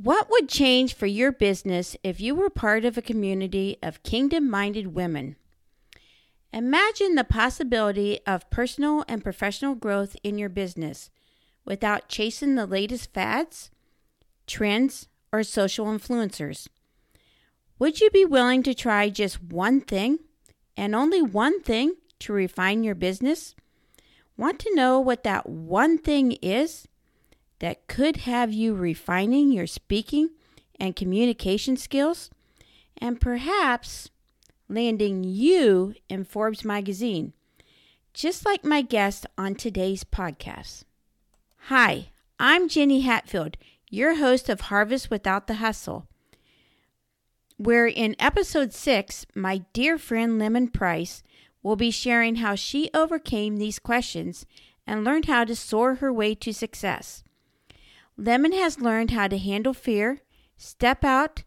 What would change for your business if you were part of a community of kingdom-minded women? Imagine the possibility of personal and professional growth in your business without chasing the latest fads, trends, or social influencers. Would you be willing to try just one thing and only one thing to refine your business? Want to know what that one thing is that could have you refining your speaking and communication skills, and perhaps landing you in Forbes Magazine, just like my guest on today's podcast. Hi, I'm Jenny Hatfield, your host of Harvest Without the Hustle, where in episode 6, my dear friend Lemon Price will be sharing how she overcame these questions and learned how to soar her way to success. Lemon has learned how to handle fear, step out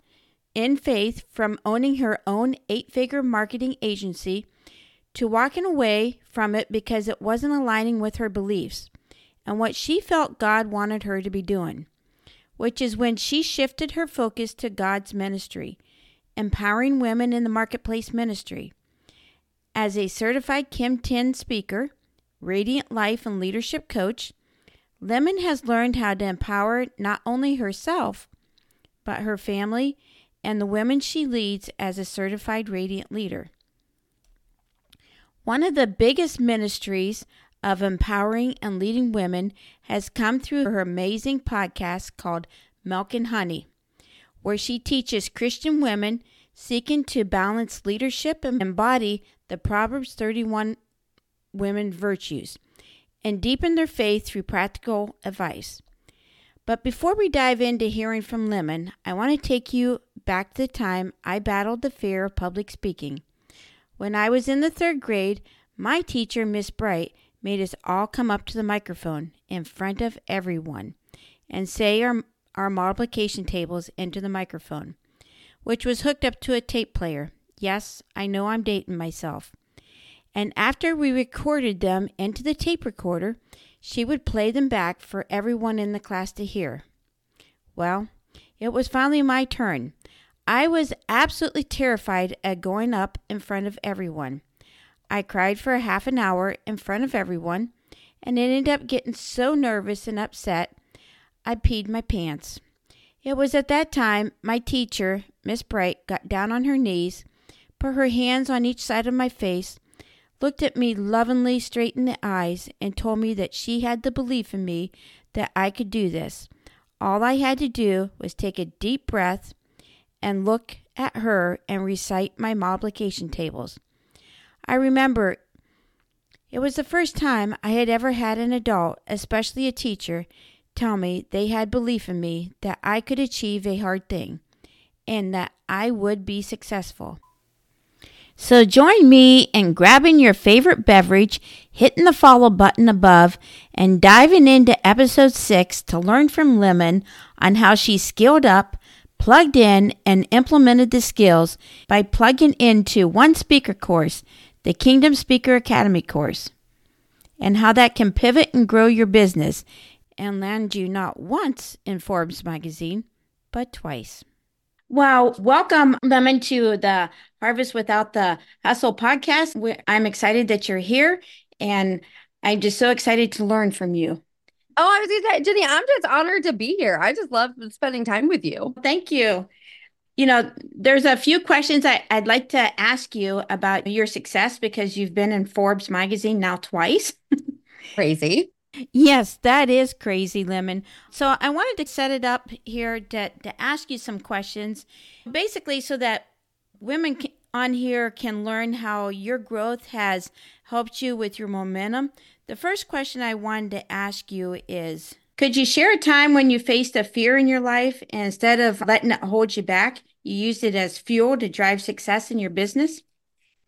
in faith from owning her own 8-figure marketing agency to walking away from it because it wasn't aligning with her beliefs and what she felt God wanted her to be doing, which is when she shifted her focus to God's ministry, empowering women in the marketplace ministry. As a certified Kim 10 speaker, Radiant Life and Leadership Coach, Lemon has learned how to empower not only herself, but her family and the women she leads as a certified Radiant Leader. One of the biggest ministries of empowering and leading women has come through her amazing podcast called Milk and Honey, where she teaches Christian women seeking to balance leadership and embody the Proverbs 31 women virtues and deepen their faith through practical advice. But before we dive into hearing from Lemon, I want to take you back to the time I battled the fear of public speaking. When I was in the 3rd grade, my teacher, Miss Bright, made us all come up to the microphone in front of everyone and say our multiplication tables into the microphone, which was hooked up to a tape player. Yes, I know I'm dating myself. And after we recorded them into the tape recorder, she would play them back for everyone in the class to hear. Well, it was finally my turn. I was absolutely terrified at going up in front of everyone. I cried for a half an hour in front of everyone and ended up getting so nervous and upset, I peed my pants. It was at that time my teacher, Miss Bright, got down on her knees, put her hands on each side of my face, looked at me lovingly straight in the eyes, and told me that she had the belief in me that I could do this. All I had to do was take a deep breath and look at her and recite my multiplication tables. I remember it was the first time I had ever had an adult, especially a teacher, tell me they had belief in me that I could achieve a hard thing and that I would be successful. So join me in grabbing your favorite beverage, hitting the follow button above, and diving into episode 6 to learn from Lemon on how she skilled up, plugged in, and implemented the skills by plugging into one speaker course, the Kingdom Speaker Academy course, and how that can pivot and grow your business and land you not once in Forbes Magazine, but twice. Well, welcome, Lemon, to the Harvest Without the Hustle podcast. I'm excited that you're here, and I'm just so excited to learn from you. Oh, I was going to say, Jenny, I'm just honored to be here. I just love spending time with you. Thank you. You know, there's a few questions I'd like to ask you about your success because you've been in Forbes Magazine now twice. Crazy. Yes, that is crazy, Lemon. So I wanted to set it up here to ask you some questions, basically so that women on here can learn how your growth has helped you with your momentum. The first question I wanted to ask you is, could you share a time when you faced a fear in your life and instead of letting it hold you back, you used it as fuel to drive success in your business?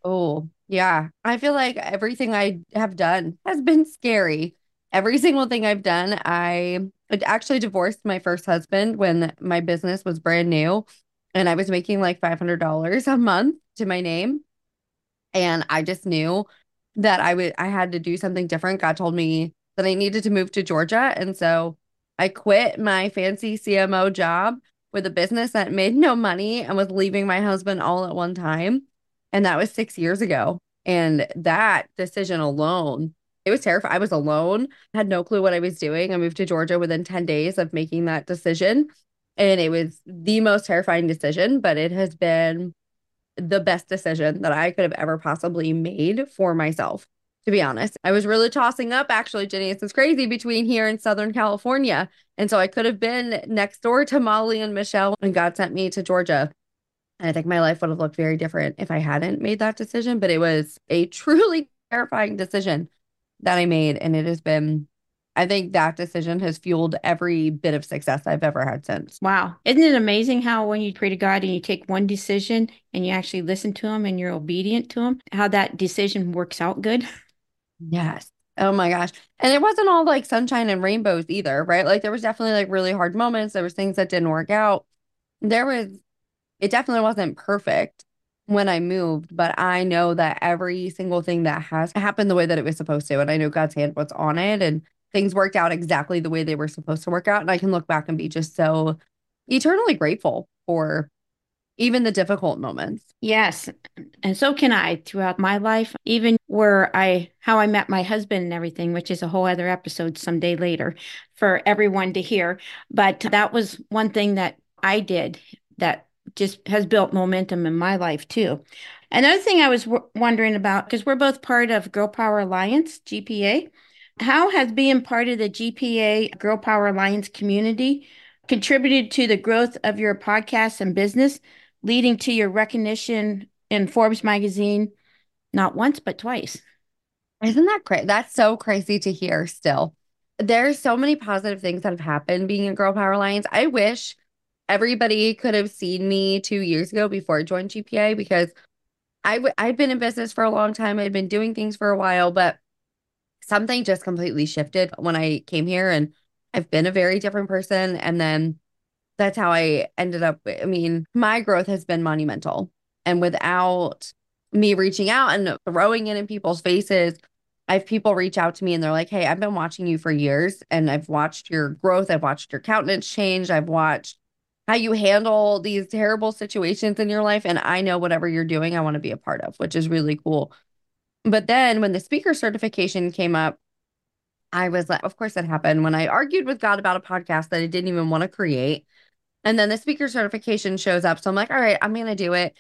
Oh, yeah. I feel like everything I have done has been scary. Every single thing I've done, I actually divorced my first husband when my business was brand new and I was making like $500 a month to my name. And I just knew that I had to do something different. God told me that I needed to move to Georgia. And so I quit my fancy CMO job with a business that made no money and was leaving my husband all at one time. And that was 6 years ago. And that decision alone, it was terrifying. I was alone, had no clue what I was doing. I moved to Georgia within 10 days of making that decision. And it was the most terrifying decision, but it has been the best decision that I could have ever possibly made for myself, to be honest. I was really tossing up, actually, Jenny, this is crazy, between here and Southern California. And so I could have been next door to Molly and Michelle, and God sent me to Georgia. And I think my life would have looked very different if I hadn't made that decision. But it was a truly terrifying decision that I made. And it has been, I think that decision has fueled every bit of success I've ever had since. Wow. Isn't it amazing how when you pray to God and you take one decision and you actually listen to him and you're obedient to him, how that decision works out good? Yes. Oh my gosh. And it wasn't all like sunshine and rainbows either, right? Like there was definitely like really hard moments. There was things that didn't work out. It definitely wasn't perfect when I moved, but I know that every single thing that has happened the way that it was supposed to. And I know God's hand was on it and things worked out exactly the way they were supposed to work out. And I can look back and be just so eternally grateful for even the difficult moments. Yes. And so can I throughout my life, even where how I met my husband and everything, which is a whole other episode someday later for everyone to hear. But that was one thing that I did that just has built momentum in my life too. Another thing I was wondering about, because we're both part of Girl Power Alliance, GPA, how has being part of the GPA Girl Power Alliance community contributed to the growth of your podcast and business, leading to your recognition in Forbes Magazine, not once, but twice? Isn't that crazy? That's so crazy to hear still. There's so many positive things that have happened being in Girl Power Alliance. I wish everybody could have seen me 2 years ago before I joined GPA, because I'd been in business for a long time. I'd been doing things for a while, but something just completely shifted when I came here, and I've been a very different person. And then that's how I ended up. I mean, my growth has been monumental, and without me reaching out and throwing it in people's faces, I have people reach out to me and they're like, hey, I've been watching you for years and I've watched your growth. I've watched your countenance change. I've watched how you handle these terrible situations in your life. And I know whatever you're doing, I want to be a part of, which is really cool. But then when the speaker certification came up, I was like, of course that happened when I argued with God about a podcast that I didn't even want to create. And then the speaker certification shows up. So I'm like, all right, I'm going to do it.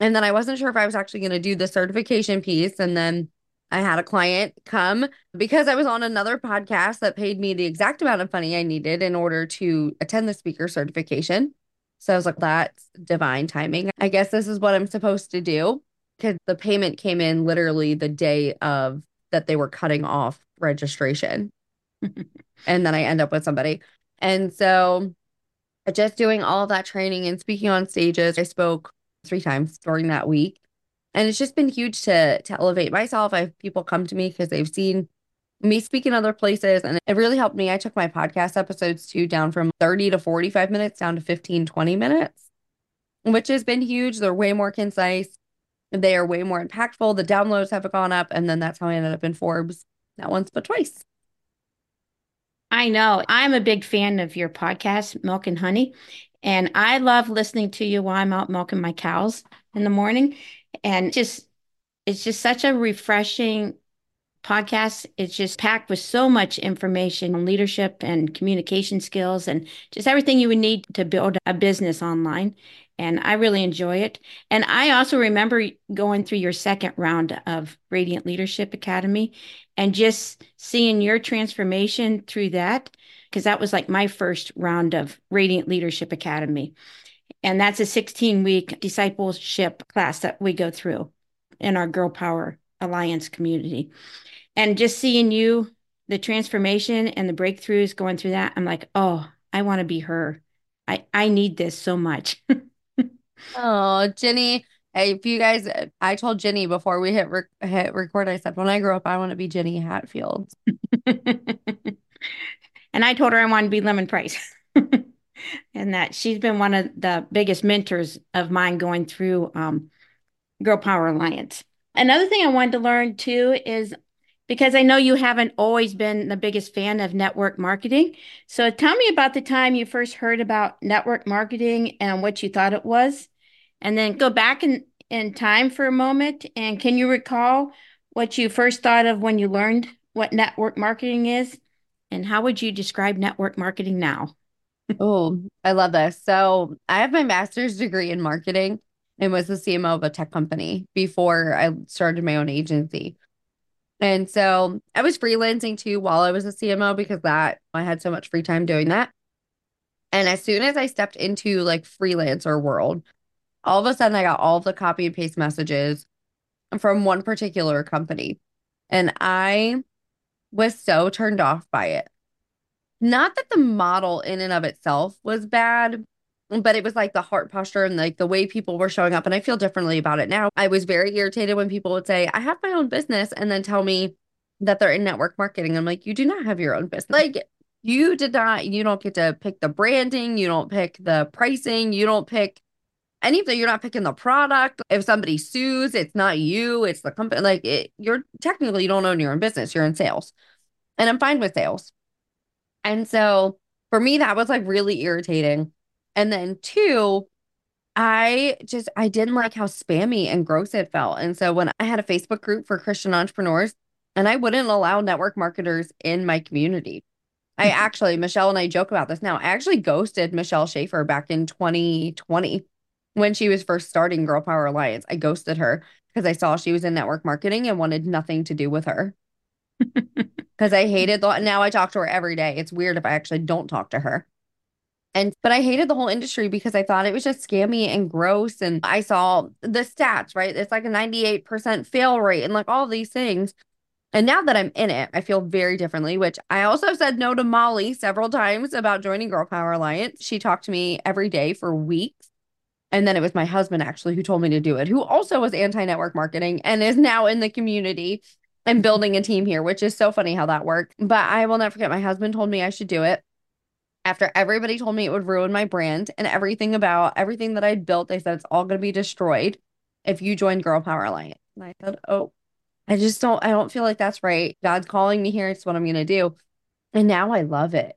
And then I wasn't sure if I was actually going to do the certification piece. And then I had a client come because I was on another podcast that paid me the exact amount of money I needed in order to attend the speaker certification. So I was like, that's divine timing. I guess this is what I'm supposed to do. Because the payment came in literally the day of that they were cutting off registration. And then I end up with somebody. And so just doing all that training and speaking on stages, I spoke 3 times during that week. And it's just been huge to elevate myself. I have people come to me because they've seen me speak in other places. And it really helped me. I took my podcast episodes too down from 30 to 45 minutes down to 15, 20 minutes, which has been huge. They're way more concise. They are way more impactful. The downloads have gone up. And then that's how I ended up in Forbes, not once, but twice. I know. I'm a big fan of your podcast, Milk and Honey. And I love listening to you while I'm out milking my cows in the morning. And it's just such a refreshing podcast. It's just packed with so much information on leadership and communication skills and just everything you would need to build a business online. And I really enjoy it. And I also remember going through your second round of Radiant Leadership Academy and just seeing your transformation through that, because that was like my first round of Radiant Leadership Academy. And that's a 16-week discipleship class that we go through in our Girl Power Alliance community. And just seeing you, the transformation and the breakthroughs going through that, I'm like, oh, I want to be her. I need this so much. Oh, Jenny, if you guys, I told Jenny before we hit record, I said, when I grow up, I want to be Jenny Hatfield. And I told her I want to be Lemon Price. And that she's been one of the biggest mentors of mine going through Girl Power Alliance. Another thing I wanted to learn too is because I know you haven't always been the biggest fan of network marketing. So tell me about the time you first heard about network marketing and what you thought it was, and then go back in time for a moment. And can you recall what you first thought of when you learned what network marketing is? And how would you describe network marketing now? Oh, I love this. So I have my master's degree in marketing and was the CMO of a tech company before I started my own agency. And so I was freelancing too while I was a CMO because I had so much free time doing that. And as soon as I stepped into like freelancer world, all of a sudden I got all of the copy and paste messages from one particular company. And I was so turned off by it. Not that the model in and of itself was bad, but it was like the heart posture and like the way people were showing up. And I feel differently about it now. I was very irritated when people would say, I have my own business, and then tell me that they're in network marketing. I'm like, you do not have your own business. Like you don't get to pick the branding. You don't pick the pricing. You don't pick anything. You're not picking the product. If somebody sues, it's not you, it's the company. Like you're technically, you don't own your own business. You're in sales, and I'm fine with sales. And so for me, that was like really irritating. And then two, I didn't like how spammy and gross it felt. And so when I had a Facebook group for Christian entrepreneurs, and I wouldn't allow network marketers in my community. I actually, Michelle and I joke about this now, I actually ghosted Michelle Schaefer back in 2020 when she was first starting Girl Power Alliance. I ghosted her because I saw she was in network marketing and wanted nothing to do with her. Because I hated now I talk to her every day. It's weird if I actually don't talk to her. But I hated the whole industry because I thought it was just scammy and gross. And I saw the stats, right? It's like a 98% fail rate and like all these things. And now that I'm in it, I feel very differently, which I also said no to Molly several times about joining Girl Power Alliance. She talked to me every day for weeks. And then it was my husband actually who told me to do it, who also was anti-network marketing and is now in the community and building a team here, which is so funny how that worked. But I will never forget, my husband told me I should do it. After everybody told me it would ruin my brand and everything that I'd built, they said, it's all going to be destroyed if you join Girl Power Alliance. And I said, oh, I don't feel like that's right. God's calling me here. It's what I'm going to do. And now I love it.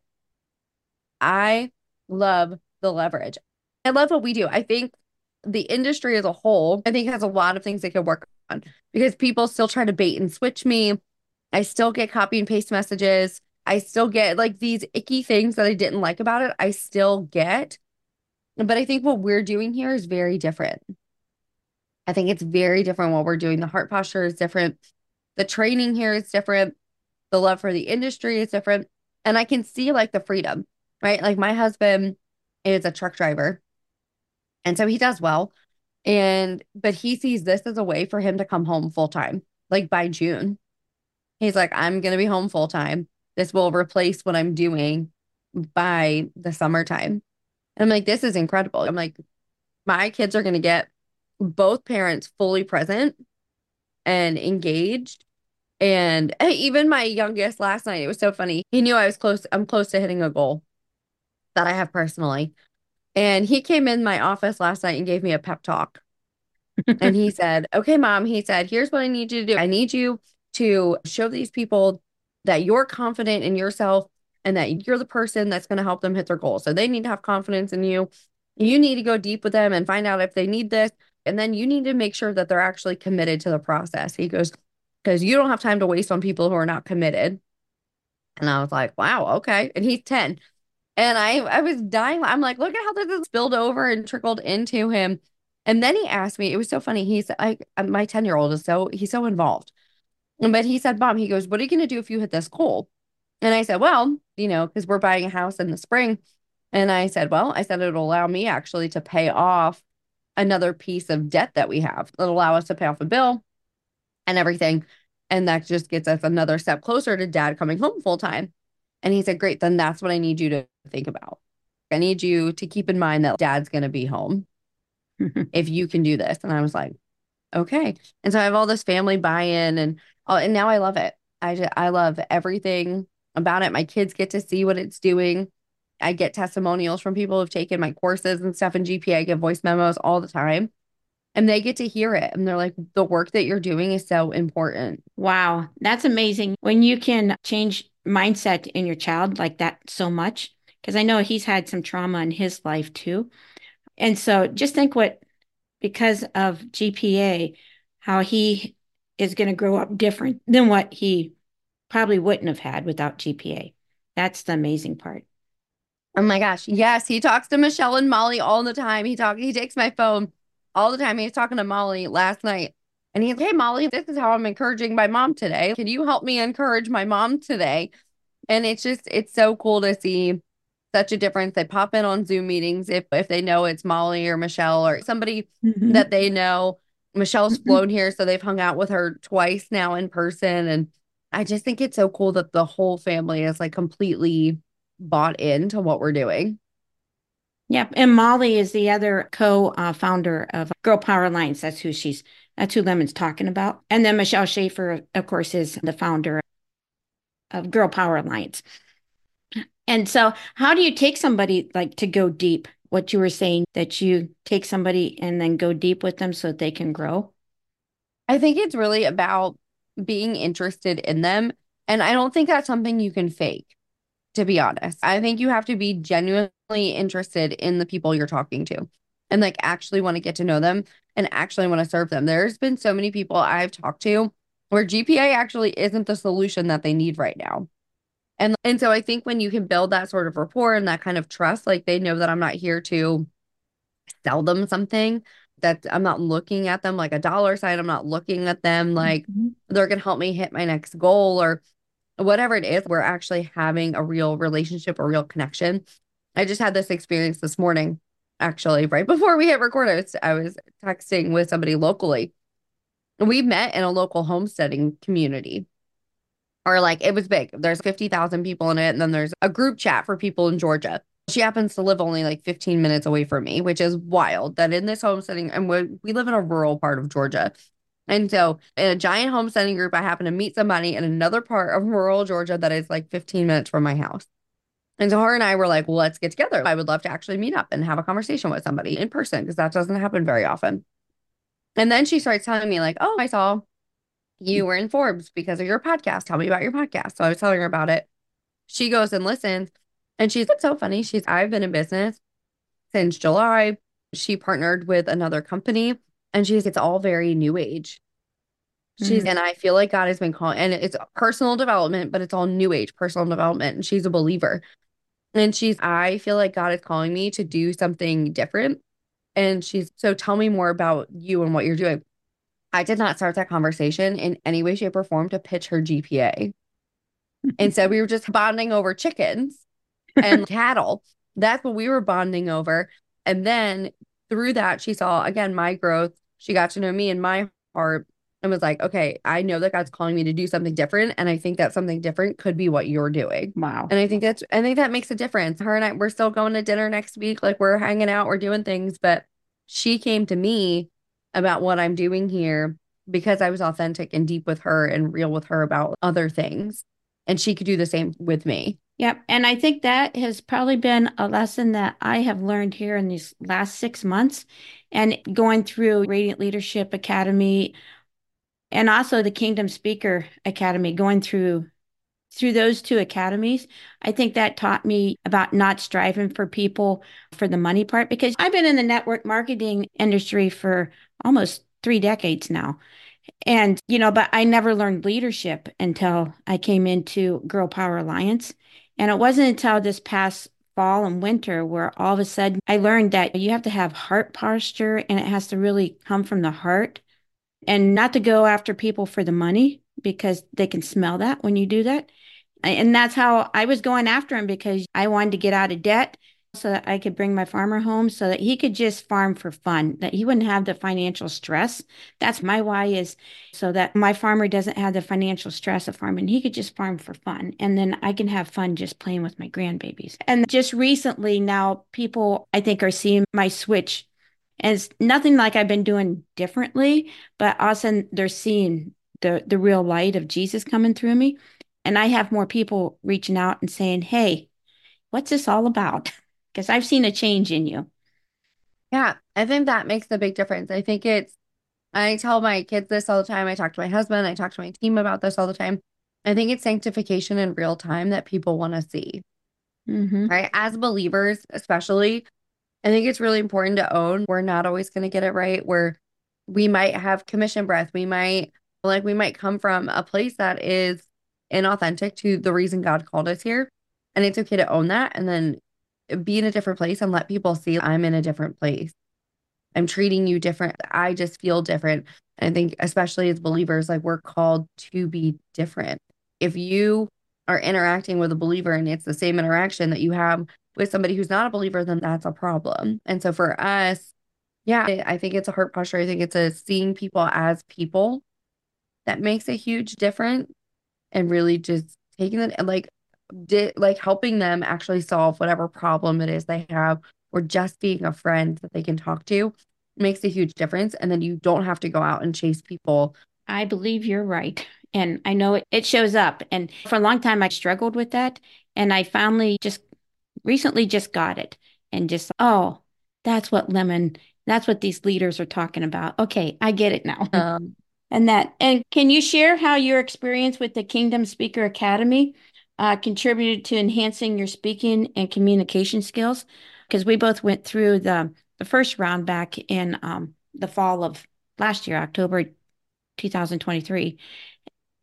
I love the leverage. I love what we do. I think the industry as a whole, has a lot of things they could work on because people still try to bait and switch me. I still get copy and paste messages. I still get like these icky things that I didn't like about it. I still get, but I think what we're doing here is very different. I think it's very different what we're doing. The heart posture is different. The training here is different. The love for the industry is different. And I can see like the freedom, right? Like my husband is a truck driver. And so he does well. But he sees this as a way for him to come home full time. Like by June, he's like, I'm going to be home full time. This will replace what I'm doing by the summertime. And I'm like, this is incredible. I'm like, my kids are going to get both parents fully present and engaged. And even my youngest last night, it was so funny. He knew I'm close to hitting a goal that I have personally. And he came in my office last night and gave me a pep talk. And he said, okay, Mom, he said, here's what I need you to do. I need you to show these people that you're confident in yourself and that you're the person that's going to help them hit their goals. So they need to have confidence in you. You need to go deep with them and find out if they need this. And then you need to make sure that they're actually committed to the process. He goes, because you don't have time to waste on people who are not committed. And I was like, wow, okay. And he's 10. And I was dying. I'm like, look at how this is spilled over and trickled into him. And then he asked me, it was so funny. He's like, my 10-year-old he's so involved. But he said, Mom, he goes, what are you going to do if you hit this goal? And I said, well, because we're buying a house in the spring. And I said, it'll allow me actually to pay off another piece of debt that we have. It'll allow us to pay off a bill and everything. And that just gets us another step closer to Dad coming home full time. And he said, great, then that's what I need you to think about. I need you to keep in mind that Dad's going to be home if you can do this. And I was like, okay. And so I have all this family buy-in and now I love it. I love everything about it. My kids get to see what it's doing. I get testimonials from people who've taken my courses and stuff in GPA. I get voice memos all the time. and they get to hear it. And they're like, the work that you're doing is so important. Wow. That's amazing. When you can change mindset in your child like that so much, because I know he's had some trauma in his life too. And so just think what, because of GPA, how he is going to grow up different than what he probably wouldn't have had without GPA. That's the amazing part. Oh my gosh. Yes. He talks to Michelle and Molly all the time. He takes my phone all the time. He was talking to Molly last night and he's like, hey, Molly, this is how I'm encouraging my mom today. Can you help me encourage my mom today? And it's so cool to see such a difference. They pop in on Zoom meetings if they know it's Molly or Michelle or somebody that they know. Michelle's flown here, so they've hung out with her twice now in person. And I just think it's so cool that the whole family is like completely bought into what we're doing. Yep. And Molly is the other co-founder of Girl Power Alliance. That's who Lemon's talking about. And then Michelle Schaefer, of course, is the founder of Girl Power Alliance. And so how do you take somebody like to go deep? What you were saying, that you take somebody and then go deep with them so that they can grow? I think it's really about being interested in them. And I don't think that's something you can fake, to be honest. I think you have to be genuinely interested in the people you're talking to and like actually want to get to know them and actually want to serve them. There's been so many people I've talked to where GPA actually isn't the solution that they need right now. And so I think when you can build that sort of rapport and that kind of trust, like they know that I'm not here to sell them something, that I'm not looking at them like a dollar sign. I'm not looking at them like they're going to help me hit my next goal or whatever it is. We're actually having a real relationship, a real connection. I just had this experience this morning, actually, right before we hit record. I was texting with somebody locally. We met in a local homesteading community. Or like, it was big. There's 50,000 people in it. And then there's a group chat for people in Georgia. She happens to live only like 15 minutes away from me, which is wild that in this homesteading, and we live in a rural part of Georgia. And so in a giant homesteading group, I happen to meet somebody in another part of rural Georgia that is like 15 minutes from my house. And so her and I were like, well, let's get together. I would love to actually meet up and have a conversation with somebody in person because that doesn't happen very often. And then she starts telling me like, oh, I saw you were in Forbes because of your podcast. Tell me about your podcast. So I was telling her about it. She goes and listens and she's, it's so funny. I've been in business since July. She partnered with another company and she's, it's all very new age. And I feel like God has been calling, and it's personal development, but it's all new age personal development. And she's a believer. And I feel like God is calling me to do something different. And so tell me more about you and what you're doing. I did not start that conversation in any way, shape, or form to pitch her GPA. And so we were just bonding over chickens and cattle. That's what we were bonding over. And then through that, she saw, again, my growth. She got to know me and my heart and was like, okay, I know that God's calling me to do something different. And I think that something different could be what you're doing. Wow. And I think that makes a difference. Her and I, we're still going to dinner next week. Like we're hanging out, we're doing things, but she came to me about what I'm doing here because I was authentic and deep with her and real with her about other things. And she could do the same with me. Yep. And I think that has probably been a lesson that I have learned here in these last 6 months and going through Radiant Leadership Academy and also the Kingdom Speaker Academy, going through those two academies. I think that taught me about not striving for people for the money part, because I've been in the network marketing industry for almost 3 decades now. And, but I never learned leadership until I came into Girl Power Alliance. And it wasn't until this past fall and winter where all of a sudden I learned that you have to have heart posture and it has to really come from the heart and not to go after people for the money, because they can smell that when you do that. And that's how I was going after him, because I wanted to get out of debt so that I could bring my farmer home so that he could just farm for fun, that he wouldn't have the financial stress. That's my why, is so that my farmer doesn't have the financial stress of farming. He could just farm for fun. And then I can have fun just playing with my grandbabies. And just recently now people, I think, are seeing my switch. And it's nothing like I've been doing differently, but also they're seeing the real light of Jesus coming through me. And I have more people reaching out and saying, hey, what's this all about? Because I've seen a change in you. Yeah, I think that makes a big difference. I tell my kids this all the time. I talk to my husband. I talk to my team about this all the time. I think it's sanctification in real time that people want to see. Mm-hmm. Right. As believers, especially, I think it's really important to own we're not always going to get it right. We might have commission breath. We might come from a place that is inauthentic to the reason God called us here. And it's okay to own that and then be in a different place and let people see I'm in a different place. I'm treating you different. I just feel different. And I think especially as believers, we're called to be different. If you are interacting with a believer and it's the same interaction that you have with somebody who's not a believer, then that's a problem. And so for us, yeah, I think it's a heart posture. I think it's a seeing people as people that makes a huge difference and really just taking it and helping them actually solve whatever problem it is they have, or just being a friend that they can talk to makes a huge difference. And then you don't have to go out and chase people. I believe you're right. And I know it shows up. And for a long time, I struggled with that. And I finally recently got it and that's what these leaders are talking about. Okay, I get it now. And can you share how your experience with the Kingdom Speaker Academy contributed to enhancing your speaking and communication skills? Because we both went through the first round back in the fall of last year, October 2023.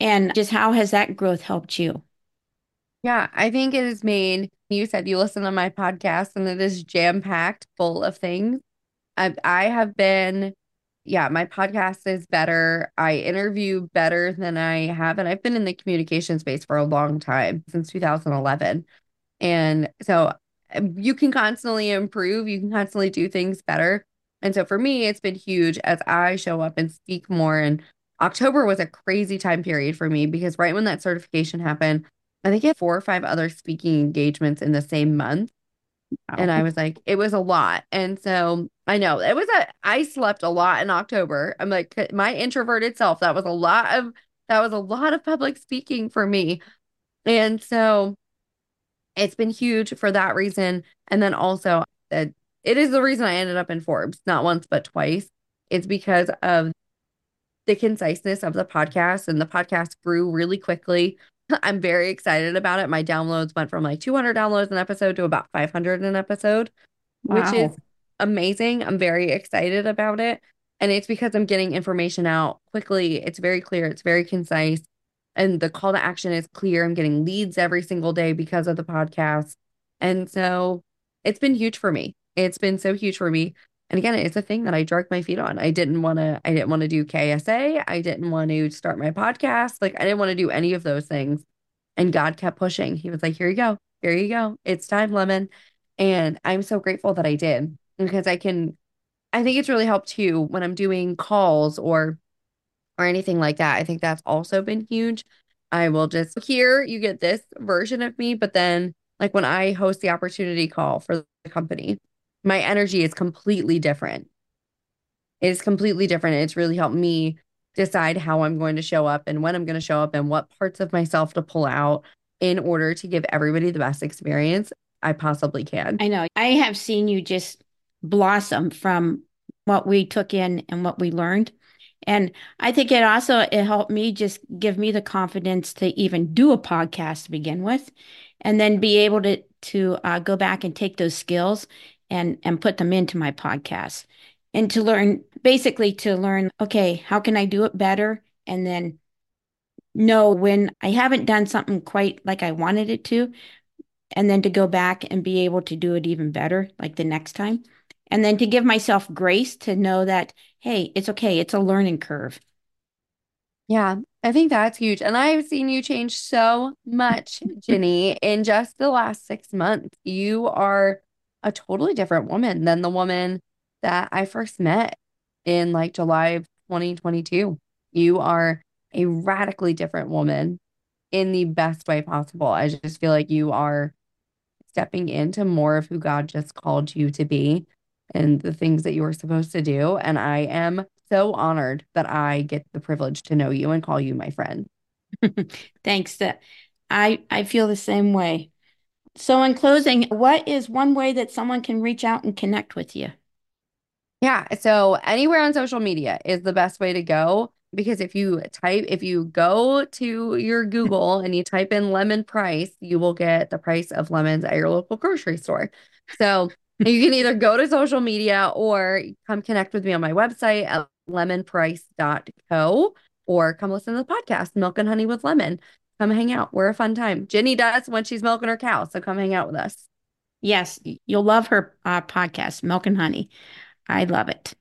And just how has that growth helped you? Yeah, I think it has made, you said you listen to my podcast and it is jam-packed full of things. My podcast is better. I interview better than I have. And I've been in the communication space for a long time, since 2011. And so you can constantly improve. You can constantly do things better. And so for me, it's been huge as I show up and speak more. And October was a crazy time period for me because right when that certification happened, I think I had 4 or 5 other speaking engagements in the same month. Wow. And I was like, it was a lot. And so I know I slept a lot in October. I'm like, my introverted self, that was a lot of public speaking for me. And so it's been huge for that reason. And then also that it is the reason I ended up in Forbes, not once, but twice. It's because of the conciseness of the podcast, and the podcast grew really quickly. I'm very excited about it. My downloads went from 200 downloads an episode to about 500 an episode, wow, which is amazing. I'm very excited about it. And it's because I'm getting information out quickly. It's very clear. It's very concise. And the call to action is clear. I'm getting leads every single day because of the podcast. And so it's been huge for me. It's been so huge for me. And again, it's a thing that I dragged my feet on. I didn't want to do KSA. I didn't want to start my podcast. I didn't want to do any of those things. And God kept pushing. He was like, here you go. Here you go. It's time, Lemon. And I'm so grateful that I did, because I think it's really helped too when I'm doing calls or anything like that. I think that's also been huge. I will just, here you get this version of me. But then when I host the opportunity call for the company, my energy is completely different. It is completely different. It's really helped me decide how I'm going to show up and when I'm going to show up and what parts of myself to pull out in order to give everybody the best experience I possibly can. I know. I have seen you just blossom from what we took in and what we learned. And I think it helped me just give me the confidence to even do a podcast to begin with, and then be able to go back and take those skills and put them into my podcast, and to learn, okay, how can I do it better? And then know when I haven't done something quite like I wanted it to, and then to go back and be able to do it even better, the next time. And then to give myself grace to know that, hey, it's okay. It's a learning curve. Yeah, I think that's huge. And I've seen you change so much, Jenny, in just the last 6 months. You are a totally different woman than the woman that I first met in July of 2022. You are a radically different woman in the best way possible. I just feel you are stepping into more of who God just called you to be and the things that you were supposed to do. And I am so honored that I get the privilege to know you and call you my friend. Thanks. I feel the same way. So in closing, what is one way that someone can reach out and connect with you? Yeah. So anywhere on social media is the best way to go, because if you go to your Google and you type in lemon price, you will get the price of lemons at your local grocery store. So you can either go to social media or come connect with me on my website at lemonprice.co, or come listen to the podcast, Milk and Honey with Lemon. Come hang out. We're a fun time. Jenny does when she's milking her cow. So come hang out with us. Yes. You'll love her podcast, Milk and Honey. I love it.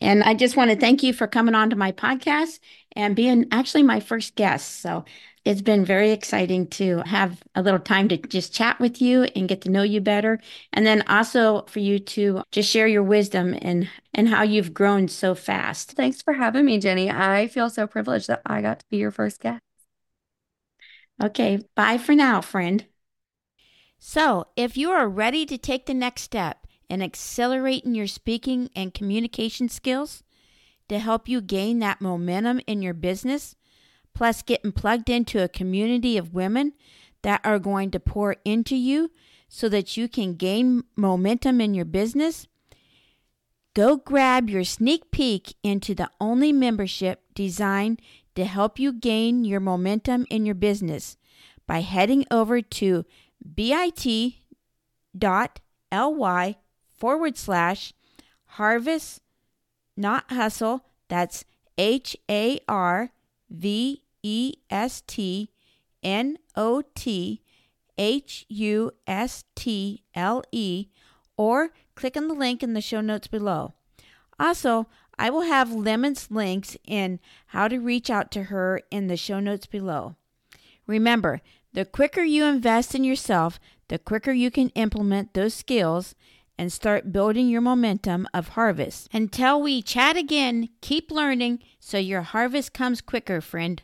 And I just want to thank you for coming on to my podcast and being actually my first guest. So it's been very exciting to have a little time to just chat with you and get to know you better. And then also for you to just share your wisdom and how you've grown so fast. Thanks for having me, Jenny. I feel so privileged that I got to be your first guest. Okay, bye for now, friend. So if you are ready to take the next step and accelerate in your speaking and communication skills to help you gain that momentum in your business, plus getting plugged into a community of women that are going to pour into you so that you can gain momentum in your business, go grab your sneak peek into the only membership designed to help you gain your momentum in your business by heading over to bit.ly/harvest not hustle. That's harvestnothustle, or click on the link in the show notes below. Also, I will have Lemon's links and how to reach out to her in the show notes below. Remember, the quicker you invest in yourself, the quicker you can implement those skills and start building your momentum of harvest. Until we chat again, keep learning so your harvest comes quicker, friend.